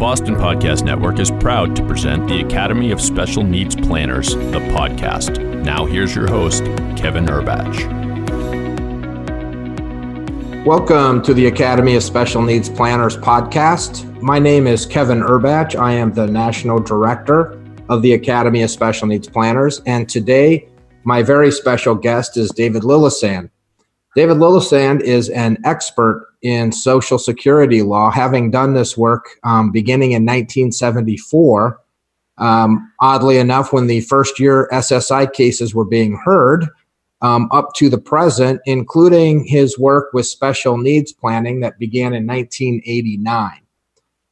Boston Podcast Network is proud to present the Academy of Special Needs Planners, the podcast. Now here's your host, Kevin Urbach. Welcome to the Academy of Special Needs Planners podcast. My name is Kevin Urbach. I am the National Director of the Academy of Special Needs Planners. And today, my very special guest is David Lillisand. David Lillisand is an expert in Social Security law, having done this work beginning in 1974. Oddly enough, when the first year SSI cases were being heard, up to the present, including his work with special needs planning that began in 1989.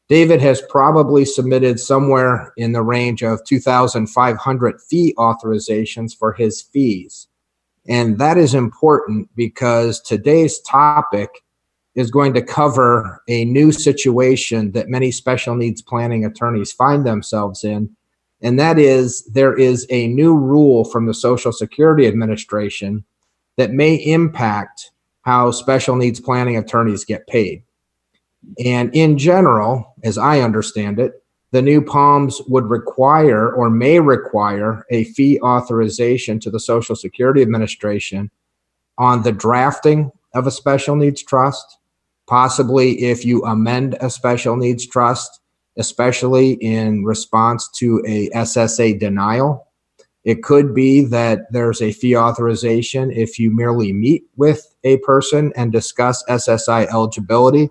David has probably submitted somewhere in the range of 2,500 fee authorizations for his fees. And that is important because today's topic is going to cover a new situation that many special needs planning attorneys find themselves in, and that is there is a new rule from the Social Security Administration that may impact how special needs planning attorneys get paid. And in general, as I understand it, the new POMS would require or may require a fee authorization to the Social Security Administration on the drafting of a special needs trust, possibly if you amend a special needs trust, especially in response to a SSA denial. It could be that there's a fee authorization if you merely meet with a person and discuss SSI eligibility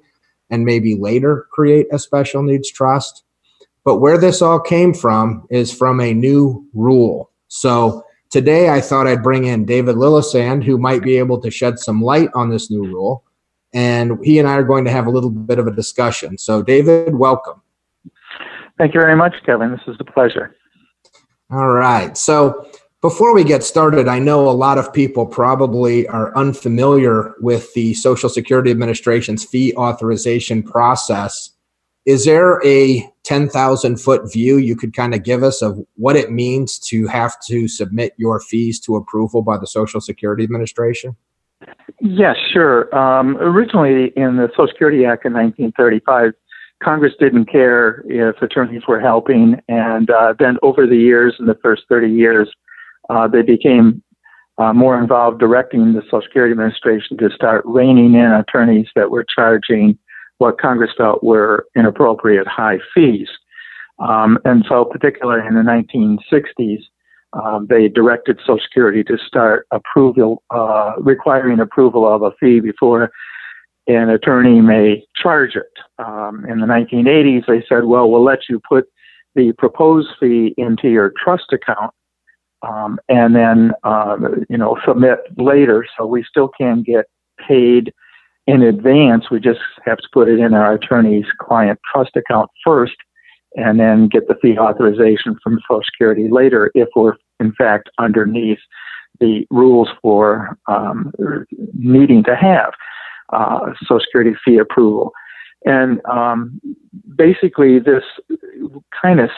and maybe later create a special needs trust. But where this all came from is from a new rule. So today, I thought I'd bring in David Lillisand, who might be able to shed some light on this new rule. And he and I are going to have a little bit of a discussion. So David, welcome. Thank you very much, Kevin. This is a pleasure. All right. So before we get started, I know a lot of people probably are unfamiliar with the Social Security Administration's fee authorization process. Is there a 10,000-foot view you could kind of give us of what it means to have to submit your fees to approval by the Social Security Administration? Yes, sure. Originally, in the Social Security Act in 1935, Congress didn't care if attorneys were helping. And then over the years, in the first 30 years, they became more involved directing the Social Security Administration to start reining in attorneys that were charging what Congress felt were inappropriate high fees. And so particularly in the 1960s, they directed Social Security to start approval, requiring approval of a fee before an attorney may charge it. In the 1980s, they said, well, we'll let you put the proposed fee into your trust account and then, submit later. So we still can get paid in advance, we just have to put it in our attorney's client trust account first and then get the fee authorization from Social Security later if we're, in fact, underneath the rules for needing to have Social Security fee approval. And basically, this kind of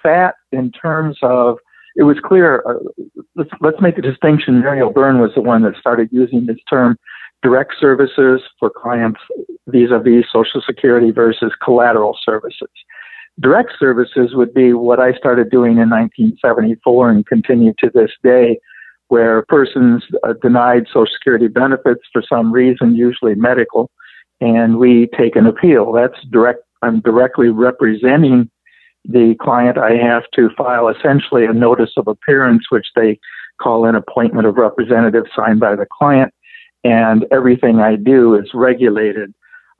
sat in terms of, it was clear, let's make a distinction. Mary O'Byrne was the one that started using this term, direct services for clients vis-a-vis Social Security versus collateral services. Direct services would be what I started doing in 1974 and continue to this day, where persons denied Social Security benefits for some reason, usually medical, and we take an appeal. That's direct. I'm directly representing the client. I have to file essentially a notice of appearance, which they call an appointment of representative signed by the client. And everything I do is regulated.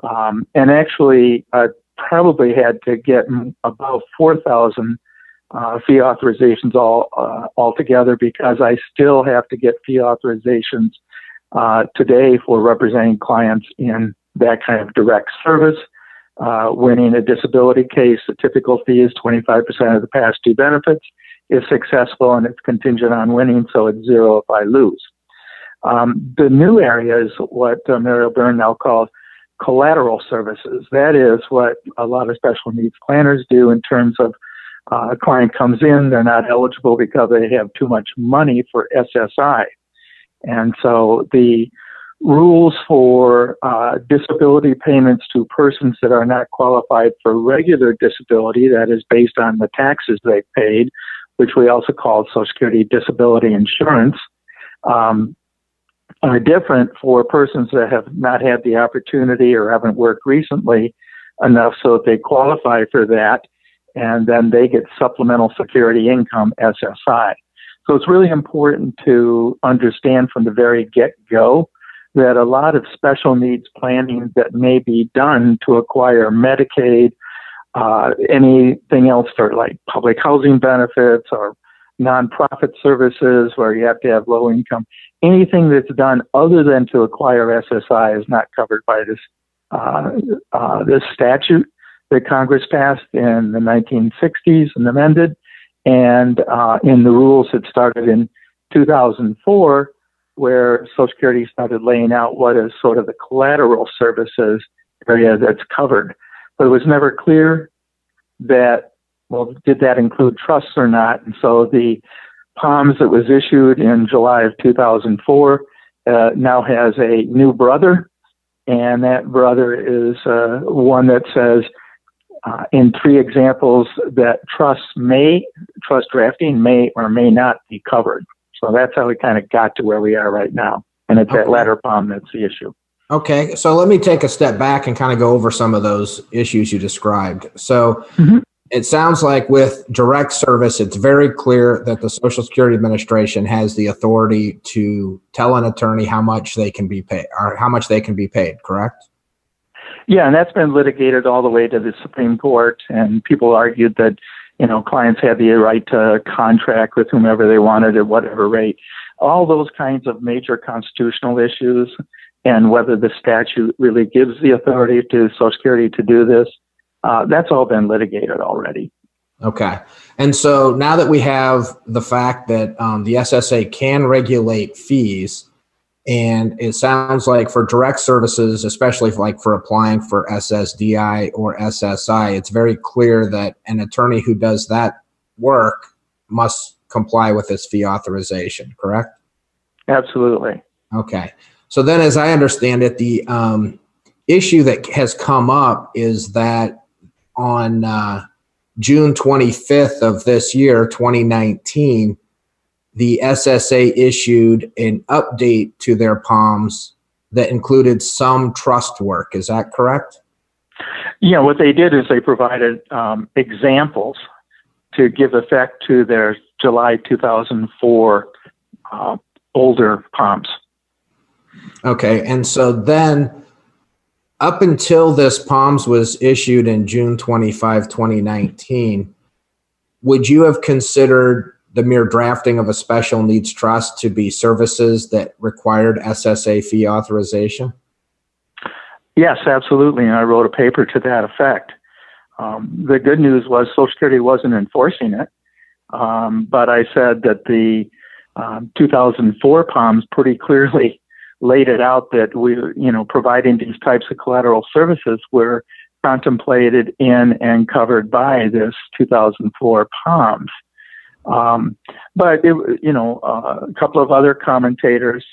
And actually, I probably had to get about 4,000 fee authorizations altogether because I still have to get fee authorizations today for representing clients in that kind of direct service. Winning a disability case, the typical fee is 25% of the past due benefits. If successful, and it's contingent on winning, so it's zero if I lose. The new area is what Mary O'Byrne now calls collateral services. That is what a lot of special needs planners do in terms of a client comes in, they're not eligible because they have too much money for SSI. And so the rules for disability payments to persons that are not qualified for regular disability, that is based on the taxes they paid, which we also call Social Security disability insurance, are different for persons that have not had the opportunity or haven't worked recently enough so that they qualify for that, and then they get supplemental security income, SSI. So it's really important to understand from the very get-go that a lot of special needs planning that may be done to acquire Medicaid, anything else for like public housing benefits or nonprofit services where you have to have low income, anything that's done other than to acquire SSI is not covered by this this statute that Congress passed in the 1960s and amended, and in the rules that started in 2004, where Social Security started laying out what is sort of the collateral services area that's covered. But it was never clear that, well, did that include trusts or not? And so the POMS that was issued in July of 2004 now has a new brother, and that brother is one that says, in three examples, that trust drafting may or may not be covered. So that's how we kind of got to where we are right now. And it's that latter POM that's the issue. Okay. So let me take a step back and kind of go over some of those issues you described. So it sounds like with direct service, it's very clear that the Social Security Administration has the authority to tell an attorney how much they can be paid, or how much they can be paid, correct? Yeah. And that's been litigated all the way to the Supreme Court. And people argued that, you know, clients had the right to contract with whomever they wanted at whatever rate. All those kinds of major constitutional issues and whether the statute really gives the authority to Social Security to do this, that's all been litigated already. Okay. And so now that we have the fact that the SSA can regulate fees, and it sounds like for direct services, especially like for applying for SSDI or SSI, it's very clear that an attorney who does that work must comply with this fee authorization, correct? Absolutely. Okay. So then, as I understand it, the issue that has come up is that on June 25th of this year, 2019, the SSA issued an update to their POMS that included some trust work. Is that correct? Yeah, what they did is they provided examples to give effect to their July 2004 older POMS. Okay, and so then up until this POMS was issued in June 25, 2019, would you have considered the mere drafting of a special needs trust to be services that required SSA fee authorization? Yes, absolutely. And I wrote a paper to that effect. The good news was Social Security wasn't enforcing it. But I said that the 2004 POMS pretty clearly laid it out that we, you know, providing these types of collateral services were contemplated in and covered by this 2004 POMS. But it, you know, a couple of other commentators.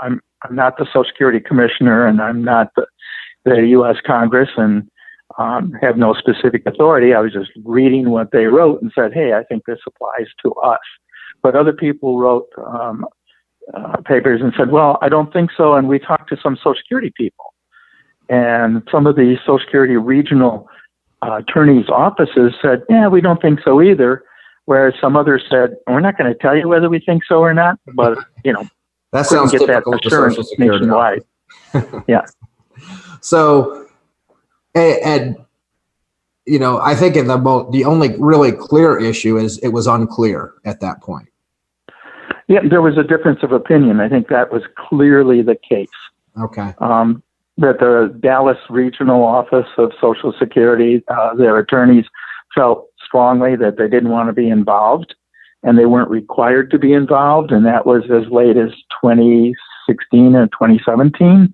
I'm not the Social Security Commissioner, and I'm not the U.S. Congress, and have no specific authority. I was just reading what they wrote and said, "Hey, I think this applies to us." But other people wrote papers and said, "Well, I don't think so." And we talked to some Social Security people, and some of the Social Security regional attorneys' offices said, "Yeah, we don't think so either." Whereas some others said, we're not going to tell you whether we think so or not, but, you know, that sounds get that assurance nationwide. Yeah. So, and, you know, I think in the only really clear issue is it was unclear at that point. Yeah, there was a difference of opinion. I think that was clearly the case. Okay. That the Dallas regional office of Social Security, their attorneys felt strongly that they didn't want to be involved and they weren't required to be involved. And that was as late as 2016 or 2017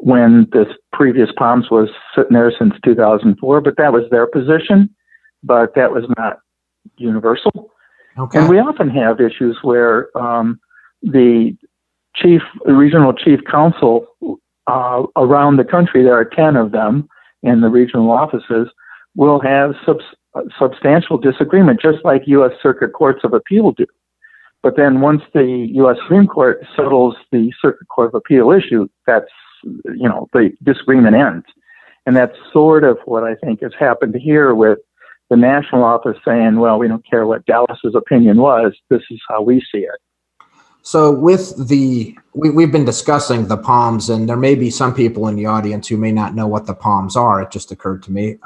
when this previous POMS was sitting there since 2004. But that was their position, but that was not universal. Okay. And we often have issues where the regional chief counsel around the country, there are 10 of them in the regional offices, will have substantial disagreement, just like U.S. Circuit Courts of Appeal do. But then once the U.S. Supreme Court settles the Circuit Court of Appeal issue, that's, you know, the disagreement ends. And that's sort of what I think has happened here with the national office saying, well, we don't care what Dallas's opinion was. This is how we see it. So with the, we've been discussing the POMS, and there may be some people in the audience who may not know what the POMS are. It just occurred to me.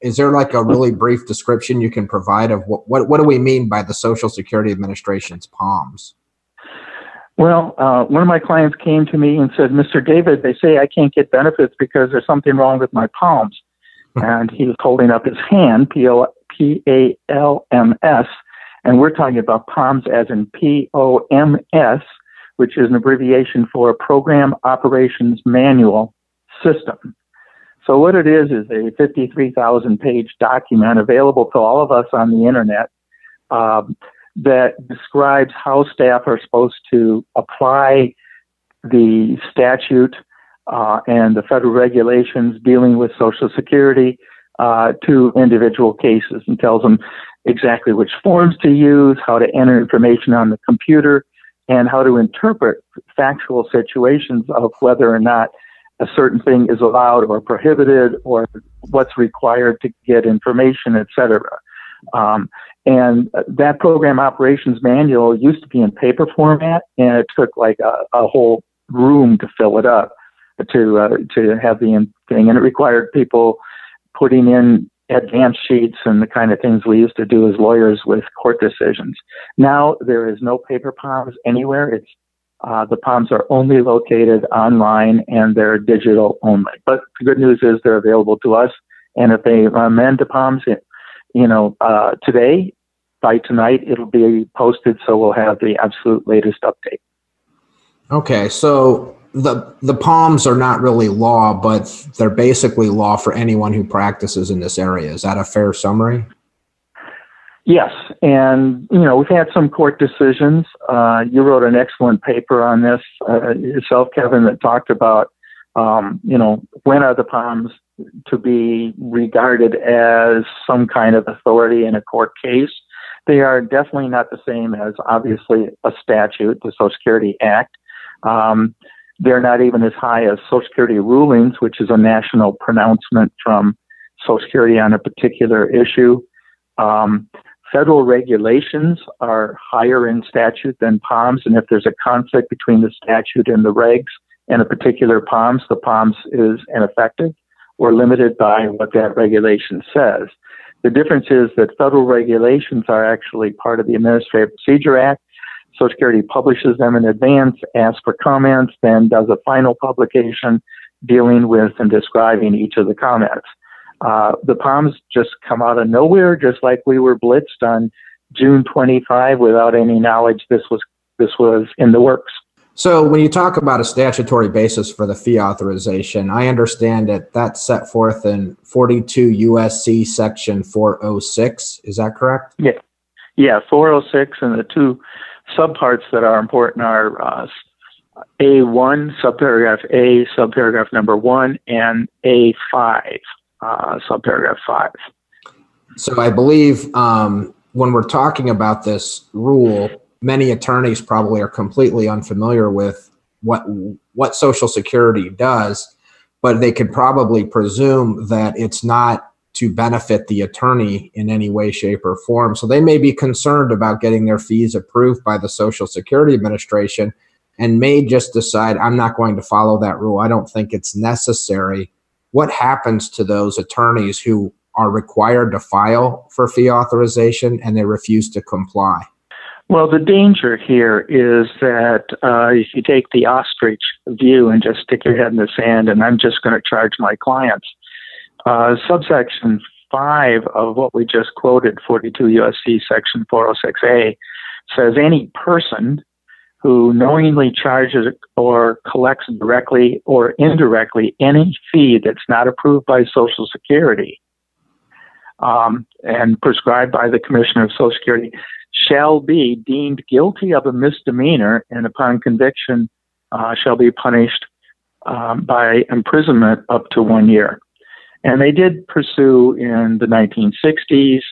Is there like a really brief description you can provide of what do we mean by the Social Security Administration's POMS? Well, one of my clients came to me and said, Mr. David, they say I can't get benefits because there's something wrong with my palms. And he was holding up his hand, PALMS. And we're talking about POMS as in POMS, which is an abbreviation for Program Operations Manual System. So what it is a 53,000-page document available to all of us on the internet that describes how staff are supposed to apply the statute and the federal regulations dealing with Social Security to individual cases, and tells them exactly which forms to use, how to enter information on the computer, and how to interpret factual situations of whether or not a certain thing is allowed or prohibited, or what's required to get information, et cetera. And that program operations manual used to be in paper format, and it took like a whole room to fill it up to have the thing. And it required people putting in advanced sheets and the kind of things we used to do as lawyers with court decisions. Now there is no paper POMS anywhere. It's the POMS are only located online, and they're digital only. But the good news is they're available to us. And if they amend the POMS, today, by tonight, it'll be posted. So we'll have the absolute latest update. Okay. So the POMS are not really law, but they're basically law for anyone who practices in this area. Is that a fair summary? Yes. And, we've had some court decisions. You wrote an excellent paper on this yourself, Kevin, that talked about, when are the POMS to be regarded as some kind of authority in a court case? They are definitely not the same as, obviously, a statute, the Social Security Act. They're not even as high as Social Security rulings, which is a national pronouncement from Social Security on a particular issue. Federal regulations are higher in statute than POMS, and if there's a conflict between the statute and the regs and a particular POMS, the POMS is ineffective or limited by what that regulation says. The difference is that federal regulations are actually part of the Administrative Procedure Act. Social Security publishes them in advance, asks for comments, then does a final publication dealing with and describing each of the comments. The POMS just come out of nowhere, just like we were blitzed on June 25 without any knowledge this was in the works. So when you talk about a statutory basis for the fee authorization, I understand that that's set forth in 42 U.S.C. section 406. Is that correct? Yeah, 406, and the two subparts that are important are A1, subparagraph A, subparagraph number 1, and A5. Subparagraph 5. So I believe when we're talking about this rule, many attorneys probably are completely unfamiliar with what Social Security does, but they could probably presume that it's not to benefit the attorney in any way, shape, or form. So they may be concerned about getting their fees approved by the Social Security Administration and may just decide, I'm not going to follow that rule. I don't think it's necessary. What happens to those attorneys who are required to file for fee authorization and they refuse to comply? Well, the danger here is that if you take the ostrich view and just stick your head in the sand and I'm just going to charge my clients, subsection 5 of what we just quoted, 42 U.S.C. section 406A, says any person who knowingly charges or collects directly or indirectly any fee that's not approved by Social Security and prescribed by the Commissioner of Social Security shall be deemed guilty of a misdemeanor and upon conviction shall be punished by imprisonment up to 1 year. And they did pursue in the 1960s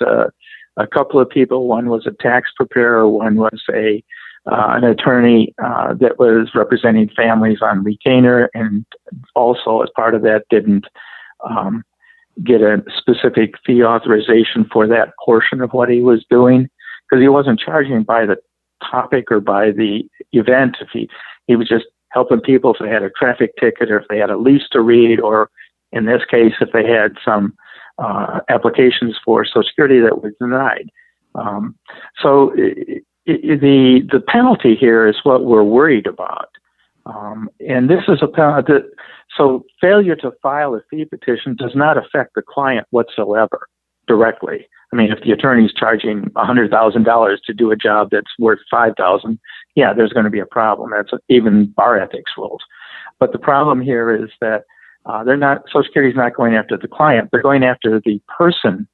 a couple of people. One was a tax preparer. One was an attorney that was representing families on retainer, and also as part of that didn't get a specific fee authorization for that portion of what he was doing, because he wasn't charging by the topic or by the event. If he was just helping people if they had a traffic ticket or if they had a lease to read, or in this case, if they had some applications for Social Security that was denied. So the penalty here is what we're worried about. And this is a penalty. So failure to file a fee petition does not affect the client whatsoever directly. I mean, if the attorney's charging $100,000 to do a job that's worth $5,000, yeah, there's going to be a problem. That's even bar ethics rules. But the problem here is that Social Security's not going after the client. They're going after the person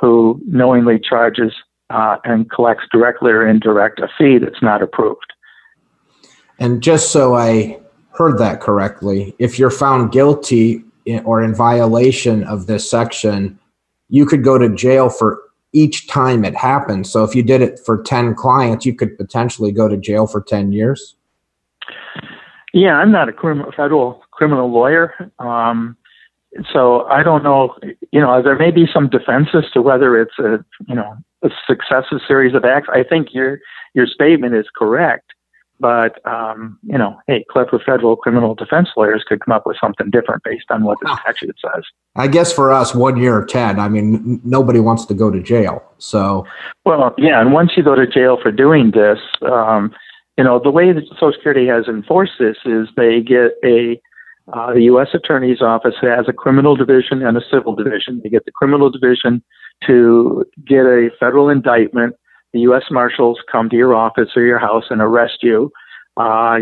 who knowingly charges and collects directly or indirect a fee that's not approved. And just so I heard that correctly, if you're found guilty or in violation of this section, you could go to jail for each time it happens. So if you did it for 10 clients, you could potentially go to jail for 10 years? Yeah, I'm not a federal criminal lawyer. So I don't know, there may be some defense as to whether it's a successive series of acts. I think your statement is correct, but, hey, clever federal criminal defense lawyers could come up with something different based on what the statute says. I guess for us, 1 year or 10, I mean, nobody wants to go to jail. So, well, yeah. And once you go to jail for doing this, the way that Social Security has enforced this is they get the U.S. Attorney's Office has a criminal division and a civil division. They get the criminal division to get a federal indictment. The U.S. Marshals come to your office or your house and arrest you.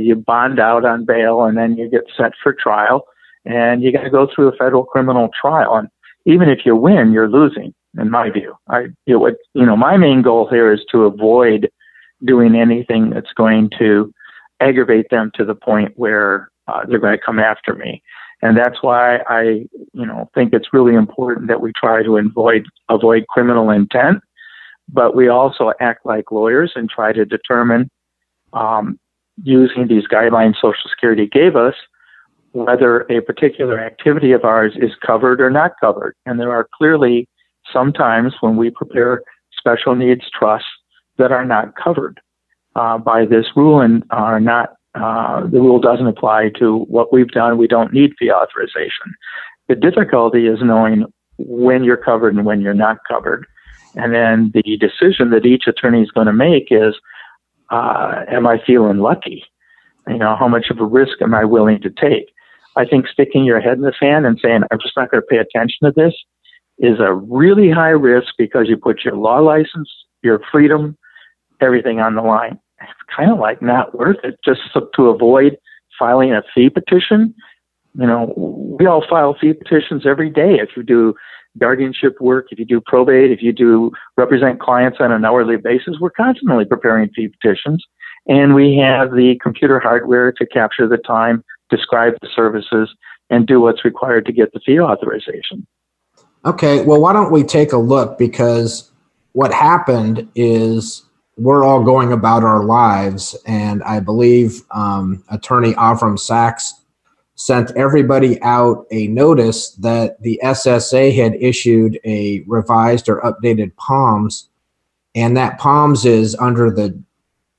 You bond out on bail, and then you get set for trial. And you got to go through a federal criminal trial. And even if you win, you're losing, in my view. My main goal here is to avoid doing anything that's going to aggravate them to the point where they're going to come after me. And that's why I, think it's really important that we try to avoid criminal intent, but we also act like lawyers and try to determine, using these guidelines Social Security gave us, whether a particular activity of ours is covered or not covered. And there are clearly some times when we prepare special needs trusts that are not covered by this rule and are not, the rule doesn't apply to what we've done. We don't need fee authorization. The difficulty is knowing when you're covered and when you're not covered. And then the decision that each attorney is going to make is, am I feeling lucky? How much of a risk am I willing to take? I think sticking your head in the sand and saying, I'm just not going to pay attention to this is a really high risk, because you put your law license, your freedom, everything on the line. It's kind of like not worth it, just to avoid filing a fee petition. We all file fee petitions every day. If you do guardianship work, if you do probate, if you do represent clients on an hourly basis, we're constantly preparing fee petitions. And we have the computer hardware to capture the time, describe the services, and do what's required to get the fee authorization. Okay, well, why don't we take a look, because what happened is we're all going about our lives, and I believe attorney Avram Sachs sent everybody out a notice that the SSA had issued a revised or updated POMS, and that POMS is under the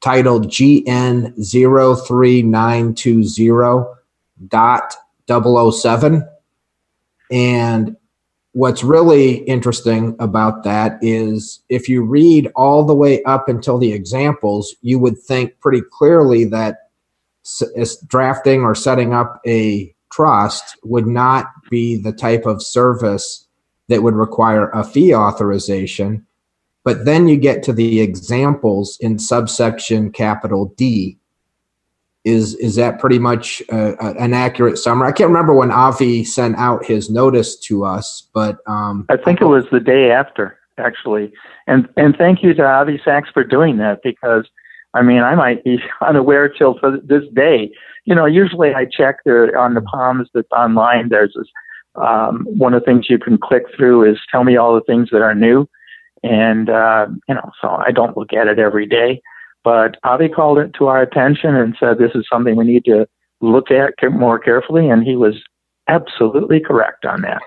title GN03920.007. And what's really interesting about that is if you read all the way up until the examples, you would think pretty clearly that drafting or setting up a trust would not be the type of service that would require a fee authorization. But then you get to the examples in subsection capital D. Is that pretty much an accurate summary? I can't remember when Avi sent out his notice to us, but I think it was the day after, actually. And thank you to Avi Sachs for doing that, because I mean, I might be unaware till to this day. You know, usually I check there on the POMS that's online. There's this, one of the things you can click through is tell me all the things that are new. And, you know, so I don't look at it every day. But Avi called it to our attention and said, this is something we need to look at more carefully. And he was absolutely correct on that.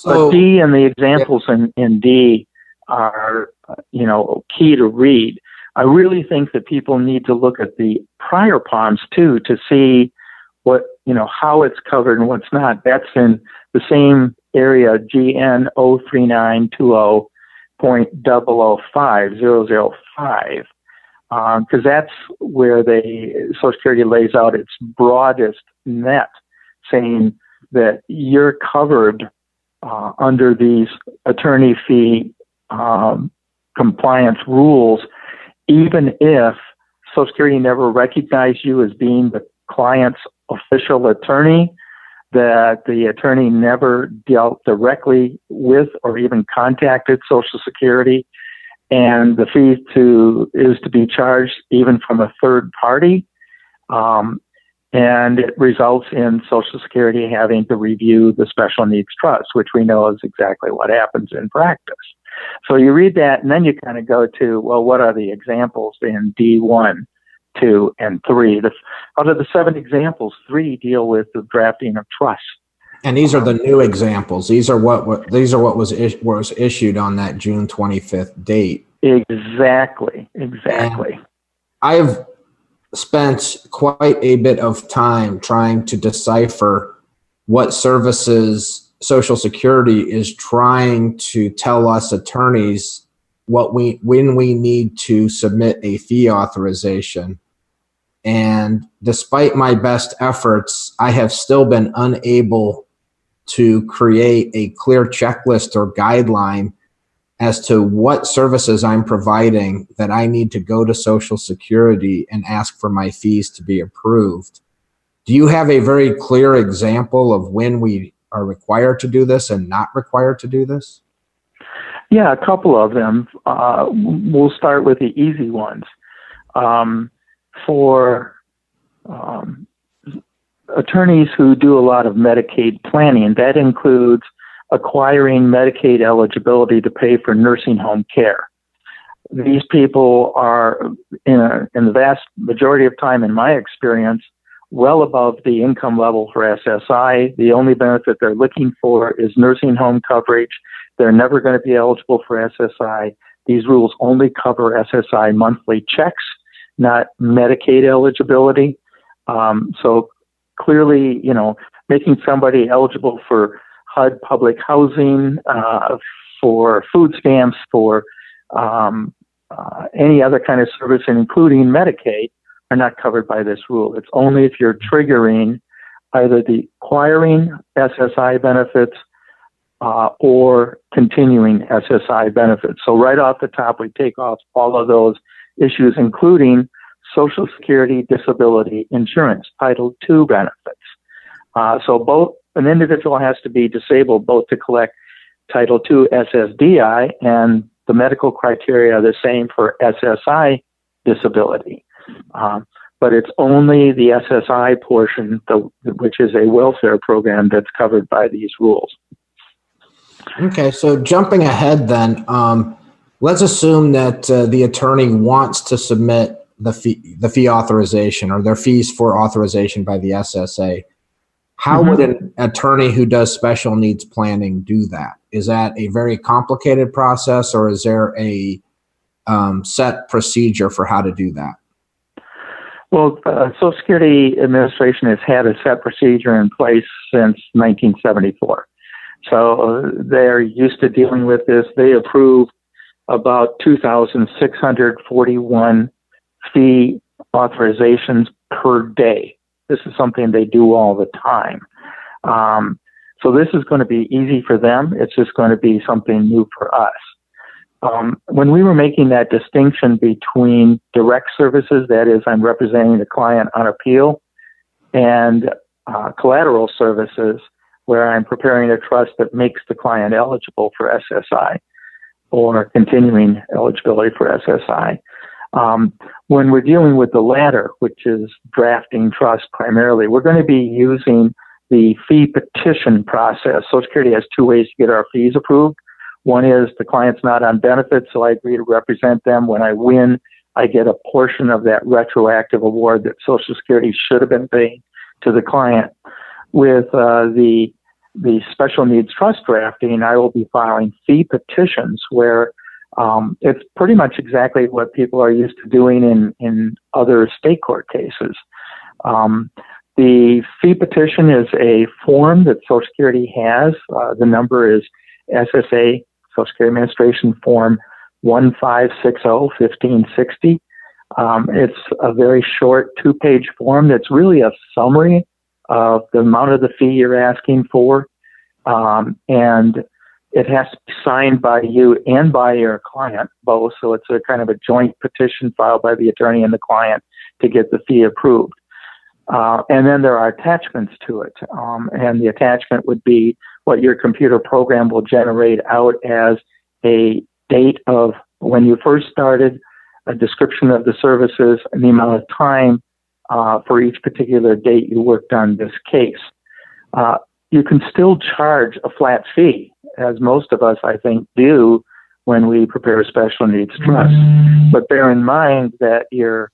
So, but D and the examples in D are, you know, key to read. I really think that people need to look at the prior POMS too to see what, you know, how it's covered and what's not. That's in the same area, GN03920.005, because that's where the Social Security lays out its broadest net, saying that you're covered under these attorney fee compliance rules, even if Social Security never recognized you as being the client's official attorney, that the attorney never dealt directly with or even contacted Social Security, and the fee is to be charged even from a third party. And it results in Social Security having to review the special needs trust, which we know is exactly what happens in practice. So you read that, and then you kind of go to, well, what are the examples in D1, 2, and 3? Out of the 7 examples, 3 deal with the drafting of trusts. And these are the new examples. These are what was issued on that June 25th date. Exactly. And I've spent quite a bit of time trying to decipher what services Social Security is trying to tell us attorneys when we need to submit a fee authorization. And despite my best efforts, I have still been unable to create a clear checklist or guideline as to what services I'm providing that I need to go to Social Security and ask for my fees to be approved. Do you have a very clear example of when we are required to do this and not required to do this? Yeah, a couple of them. We'll start with the easy ones. For attorneys who do a lot of Medicaid planning, that includes acquiring Medicaid eligibility to pay for nursing home care. These people are, in the vast majority of time, in my experience, well above the income level for SSI. The only benefit they're looking for is nursing home coverage. They're never going to be eligible for SSI. These rules only cover SSI monthly checks, not Medicaid eligibility. So clearly, you know, making somebody eligible for HUD public housing, for food stamps, for any other kind of service, including Medicaid, are not covered by this rule. It's only if you're triggering either the acquiring SSI benefits or continuing SSI benefits. So right off the top, we take off all of those issues, including Social Security disability insurance, Title II benefits. So both an individual has to be disabled both to collect Title II SSDI, and the medical criteria are the same for SSI disability. But it's only the SSI portion, which is a welfare program, that's covered by these rules. Okay, so jumping ahead then, let's assume that the attorney wants to submit the fee authorization or their fees for authorization by the SSA. How would an attorney who does special needs planning do that? Is that a very complicated process, or is there a set procedure for how to do that? Well, Social Security Administration has had a set procedure in place since 1974. So they're used to dealing with this. They approve about 2,641 fee authorizations per day. This is something they do all the time. So this is going to be easy for them. It's just going to be something new for us. When we were making that distinction between direct services, that is, I'm representing the client on appeal, and collateral services, where I'm preparing a trust that makes the client eligible for SSI or continuing eligibility for SSI, When we're dealing with the latter, which is drafting trusts primarily, we're going to be using the fee petition process. Social Security has two ways to get our fees approved. One is the client's not on benefits, so I agree to represent them. When I win, I get a portion of that retroactive award that Social Security should have been paying to the client. With the special needs trust drafting, I will be filing fee petitions where it's pretty much exactly what people are used to doing in other state court cases. The fee petition is a form that Social Security has. The number is SSA, Social Security Administration Form 1560-1560. It's a very short two-page form that's really a summary of the amount of the fee you're asking for, and it has to be signed by you and by your client both, so it's a kind of a joint petition filed by the attorney and the client to get the fee approved. And then there are attachments to it, and the attachment would be what your computer program will generate out as a date of when you first started, a description of the services, and the amount of time for each particular date you worked on this case. You can still charge a flat fee, as most of us, I think, do when we prepare special needs trusts. But bear in mind that your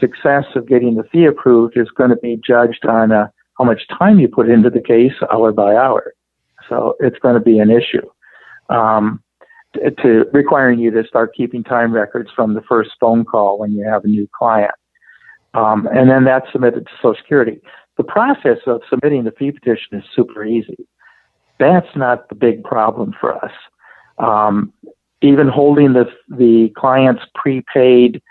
success of getting the fee approved is going to be judged on how much time you put into the case hour by hour. So it's going to be an issue. To requiring you to start keeping time records from the first phone call when you have a new client. And then that's submitted to Social Security. The process of submitting the fee petition is super easy. That's not the big problem for us. Even holding the client's prepaid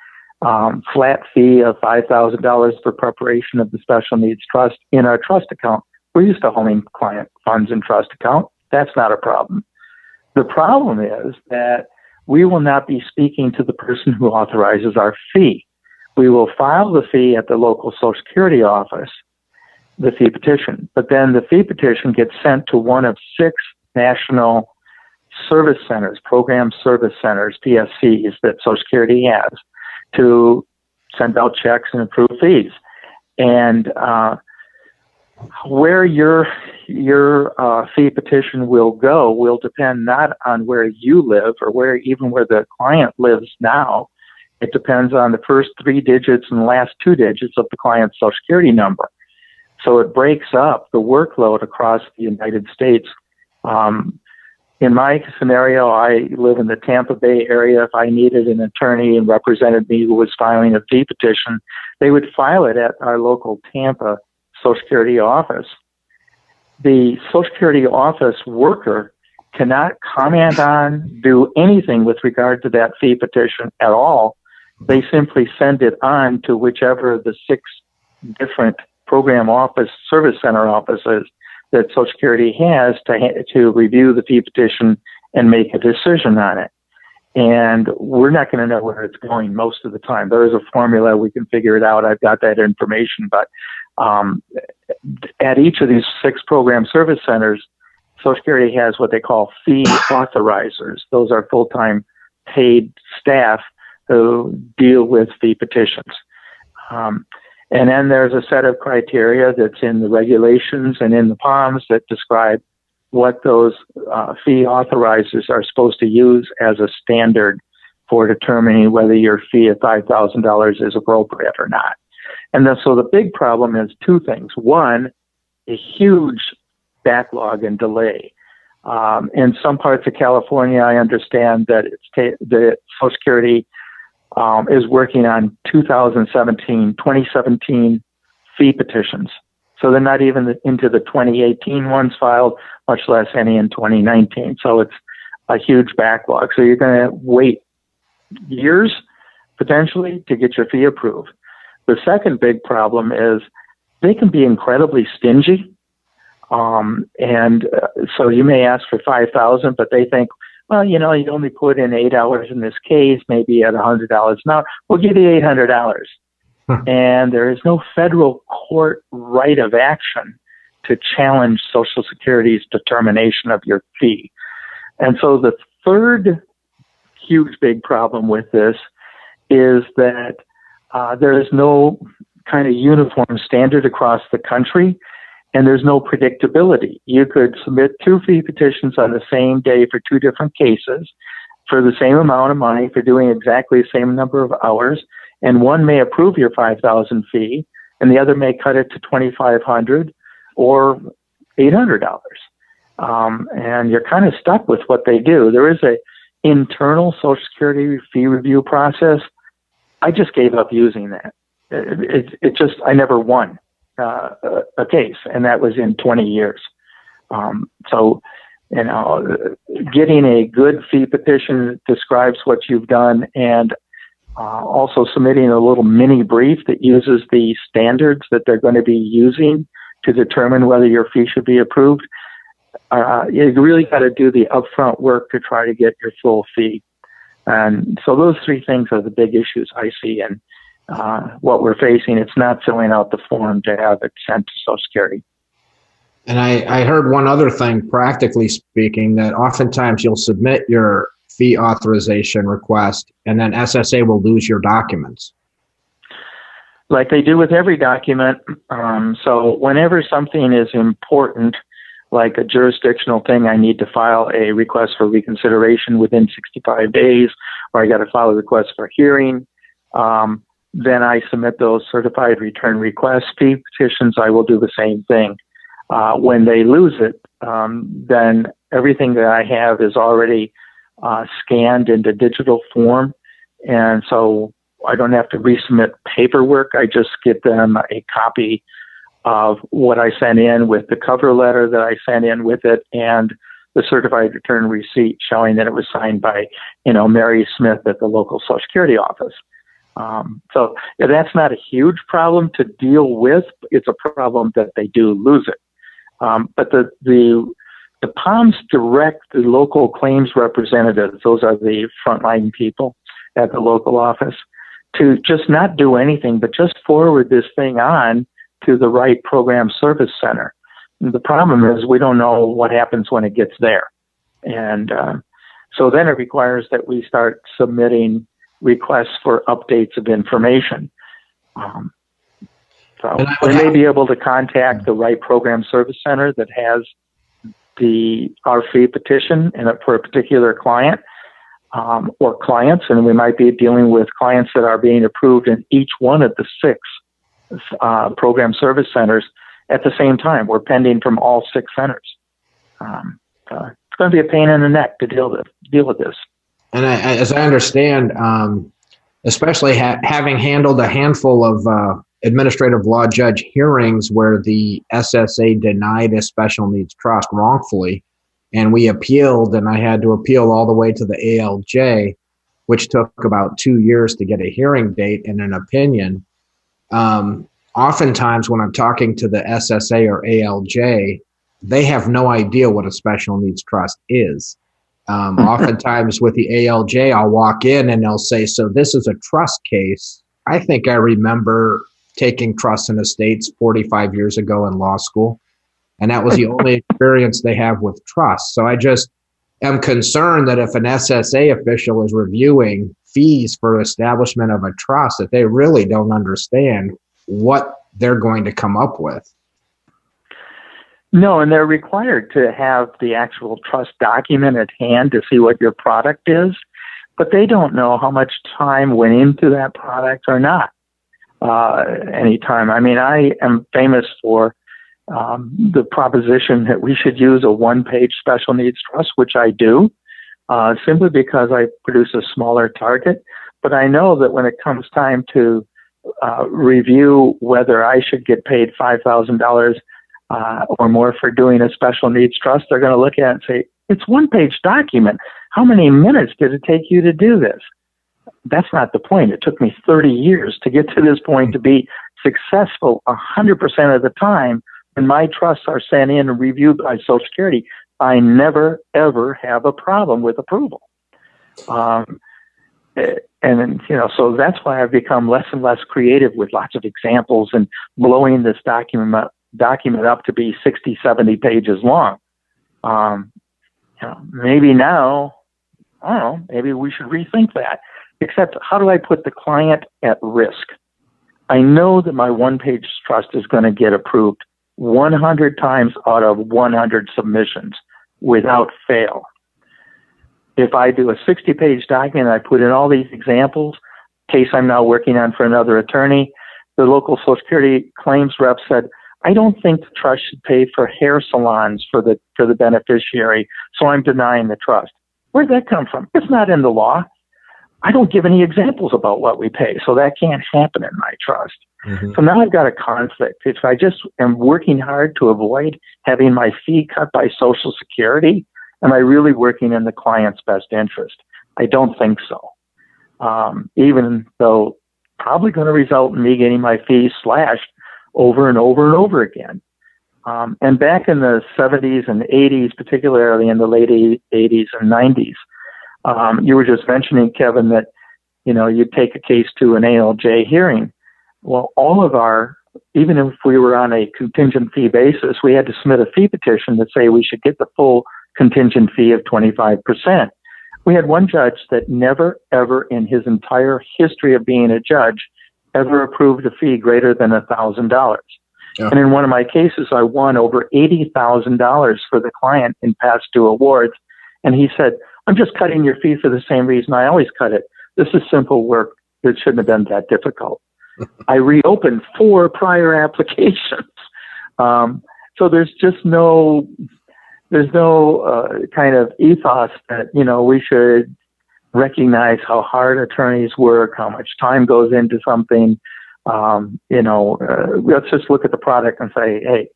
flat fee of $5,000 for preparation of the special needs trust in our trust account. We're used to holding client funds in trust account. That's not a problem. The problem is that we will not be speaking to the person who authorizes our fee. We will file the fee at the local Social Security office, the fee petition, but then the fee petition gets sent to one of six national service centers, program service centers, PSCs, that Social Security has to send out checks and approve fees. And where your fee petition will go will depend not on where you live or where even where the client lives now. It depends on the first three digits and the last two digits of the client's Social Security number. So it breaks up the workload across the United States. In my scenario, I live in the Tampa Bay area. If I needed an attorney and represented me who was filing a fee petition, they would file it at our local Tampa Social Security office. The Social Security office worker cannot comment on, do anything with regard to that fee petition at all. They simply send it on to whichever of the six different program office, service center offices that Social Security has to review the fee petition and make a decision on it. And we're not going to know where it's going most of the time. There is a formula. We can figure it out. I've got that information. But at each of these six program service centers, Social Security has what they call fee authorizers. Those are full-time paid staff who deal with fee petitions. And then there's a set of criteria that's in the regulations and in the POMS that describe what those fee authorizers are supposed to use as a standard for determining whether your fee of $5,000 is appropriate or not. And then, so the big problem is two things. One, a huge backlog and delay. In some parts of California, I understand that that Social Security is working on 2017 fee petitions. So they're not even into the 2018 ones filed, much less any in 2019. So it's a huge backlog. So you're going to wait years, potentially, to get your fee approved. The second big problem is they can be incredibly stingy. So you may ask for $5,000, but they think, well, you know, you only put in 8 hours in this case, maybe at $100 an hour. We'll give you $800. And there is no federal court right of action to challenge Social Security's determination of your fee. And so the third huge big problem with this is that there is no kind of uniform standard across the country, and there's no predictability. You could submit two fee petitions on the same day for two different cases for the same amount of money for doing exactly the same number of hours, and one may approve your $5,000 fee, and the other may cut it to $2,500 or $800. And you're kind of stuck with what they do. There is an internal Social Security fee review process. I just gave up using that. I never won a case, and that was in 20 years. Getting a good fee petition that describes what you've done, and also submitting a little mini brief that uses the standards that they're going to be using to determine whether your fee should be approved. You really got to do the upfront work to try to get your full fee. And so those three things are the big issues I see in what we're facing. It's not filling out the form to have it sent to Social Security. And I heard one other thing, practically speaking, that oftentimes you'll submit your fee authorization request and then SSA will lose your documents. Like they do with every document. So whenever something is important, like a jurisdictional thing, I need to file a request for reconsideration within 65 days, or I got to file a request for hearing. Then I submit those certified return request fee petitions. I will do the same thing. When they lose it, then everything that I have is already scanned into digital form. And so I don't have to resubmit paperwork. I just get them a copy of what I sent in with the cover letter that I sent in with it and the certified return receipt showing that it was signed by, Mary Smith at the local Social Security office. So that's not a huge problem to deal with. It's a problem that they do lose it. But the POMS direct the local claims representatives, those are the frontline people at the local office, to just not do anything, but just forward this thing on to the right program service center. And the problem is we don't know what happens when it gets there. And so then it requires that we start submitting requests for updates of information. So we may be able to contact the right program service center that has our fee petition and for a particular client or clients, and we might be dealing with clients that are being approved in each one of the six program service centers at the same time. We're pending from all six centers. It's going to be a pain in the neck to deal with this. And as I understand, especially having handled a handful of administrative law judge hearings where the SSA denied a special needs trust wrongfully, and we appealed, and I had to appeal all the way to the ALJ, which took about 2 years to get a hearing date and an opinion. Oftentimes when I'm talking to the SSA or ALJ, they have no idea what a special needs trust is. Oftentimes with the ALJ, I'll walk in and they'll say, so this is a trust case. I think I remember taking trusts and estates 45 years ago in law school, and that was the only experience they have with trust. So I just am concerned that if an SSA official is reviewing fees for establishment of a trust, that they really don't understand what they're going to come up with. No, and they're required to have the actual trust document at hand to see what your product is, but they don't know how much time went into that product or not. Any time. I mean, I am famous for the proposition that we should use a one-page special needs trust, which I do, simply because I produce a smaller target. But I know that when it comes time to review whether I should get paid $5,000 or more for doing a special needs trust, they're going to look at it and say, it's one-page document. How many minutes did it take you to do this? That's not the point. It took me 30 years to get to this point to be successful 100% of the time. When my trusts are sent in and reviewed by Social Security, I never, ever have a problem with approval. So that's why I've become less and less creative with lots of examples and blowing this document up to be 60, 70 pages long. Maybe now, I don't know, maybe we should rethink that. except how do I put the client at risk? I know that my one-page trust is going to get approved 100 times out of 100 submissions without fail. If I do a 60-page document, I put in all these examples, case I'm now working on for another attorney, the local Social Security claims rep said, I don't think the trust should pay for hair salons for the beneficiary, so I'm denying the trust. Where'd that come from? It's not in the law. I don't give any examples about what we pay, so that can't happen in my trust. Mm-hmm. So now I've got a conflict. If I just am working hard to avoid having my fee cut by Social Security, am I really working in the client's best interest? I don't think so. Even though probably going to result in me getting my fees slashed over and over and over again. And back in the 70s and 80s, particularly in the late 80s and 90s, you were just mentioning, Kevin, that, you know, you'd take a case to an ALJ hearing. Well, all of our, even if we were on a contingent fee basis, we had to submit a fee petition that say we should get the full contingent fee of 25%. We had one judge that never, ever in his entire history of being a judge ever approved a fee greater than $1,000. Yeah. And in one of my cases, I won over $80,000 for the client in past due awards. And he said, I'm just cutting your fee for the same reason I always cut it. This is simple work that shouldn't have been that difficult. I reopened 4 prior applications. So there's just no... There's no kind of ethos that, you know, we should recognize how hard attorneys work, how much time goes into something. Let's just look at the product and say, hey,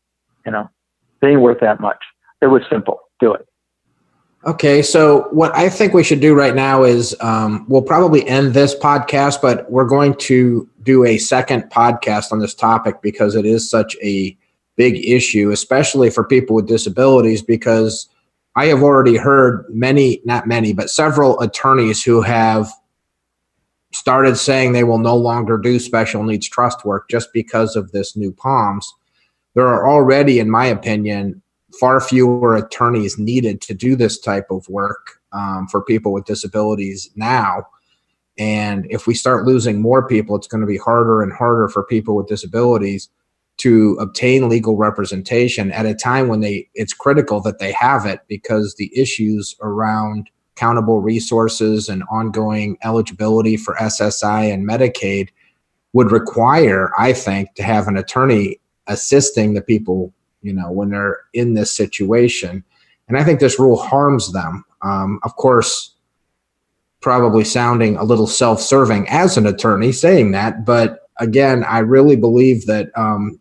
you know, they ain't worth that much. It was simple. Do it. Okay. So what I think we should do right now is we'll probably end this podcast, but we're going to do a second podcast on this topic because it is such a big issue, especially for people with disabilities, because I have already heard several attorneys who have started saying they will no longer do special needs trust work just because of this new POMS. There are already, in my opinion, far fewer attorneys needed to do this type of work for people with disabilities now. And if we start losing more people, it's going to be harder and harder for people with disabilities to obtain legal representation at a time when it's critical that they have it, because the issues around countable resources and ongoing eligibility for SSI and Medicaid would require, I think, to have an attorney assisting the people, you know, when they're in this situation. And I think this rule harms them. Of course, probably sounding a little self-serving as an attorney saying that, but again, I really believe that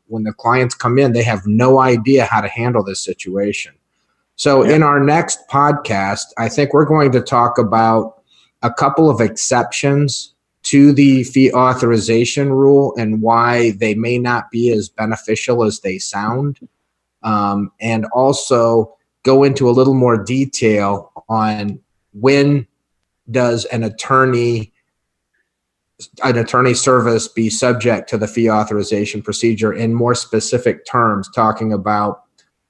when the clients come in, they have no idea how to handle this situation. So in our next podcast, I think we're going to talk about a couple of exceptions to the fee authorization rule and why they may not be as beneficial as they sound, and also go into a little more detail on when does an attorney service be subject to the fee authorization procedure in more specific terms, talking about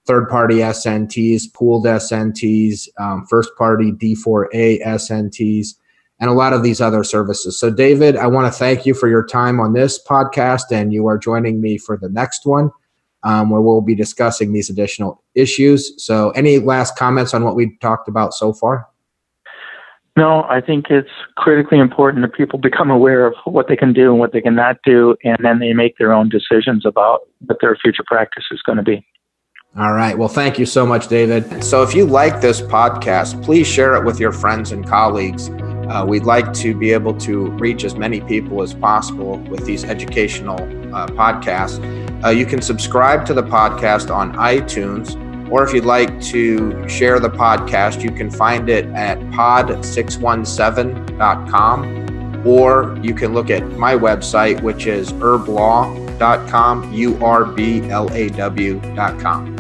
third-party SNTs, pooled SNTs, first-party D4A SNTs, and a lot of these other services. So, David, I want to thank you for your time on this podcast, and you are joining me for the next one where we'll be discussing these additional issues. So, any last comments on what we talked about so far? No, I think it's critically important that people become aware of what they can do and what they cannot do, and then they make their own decisions about what their future practice is going to be. All right. Well, thank you so much, David. So if you like this podcast, please share it with your friends and colleagues. We'd like to be able to reach as many people as possible with these educational podcasts. You can subscribe to the podcast on iTunes. Or if you'd like to share the podcast, you can find it at pod617.com, or you can look at my website, which is urblaw.com, urblaw.com.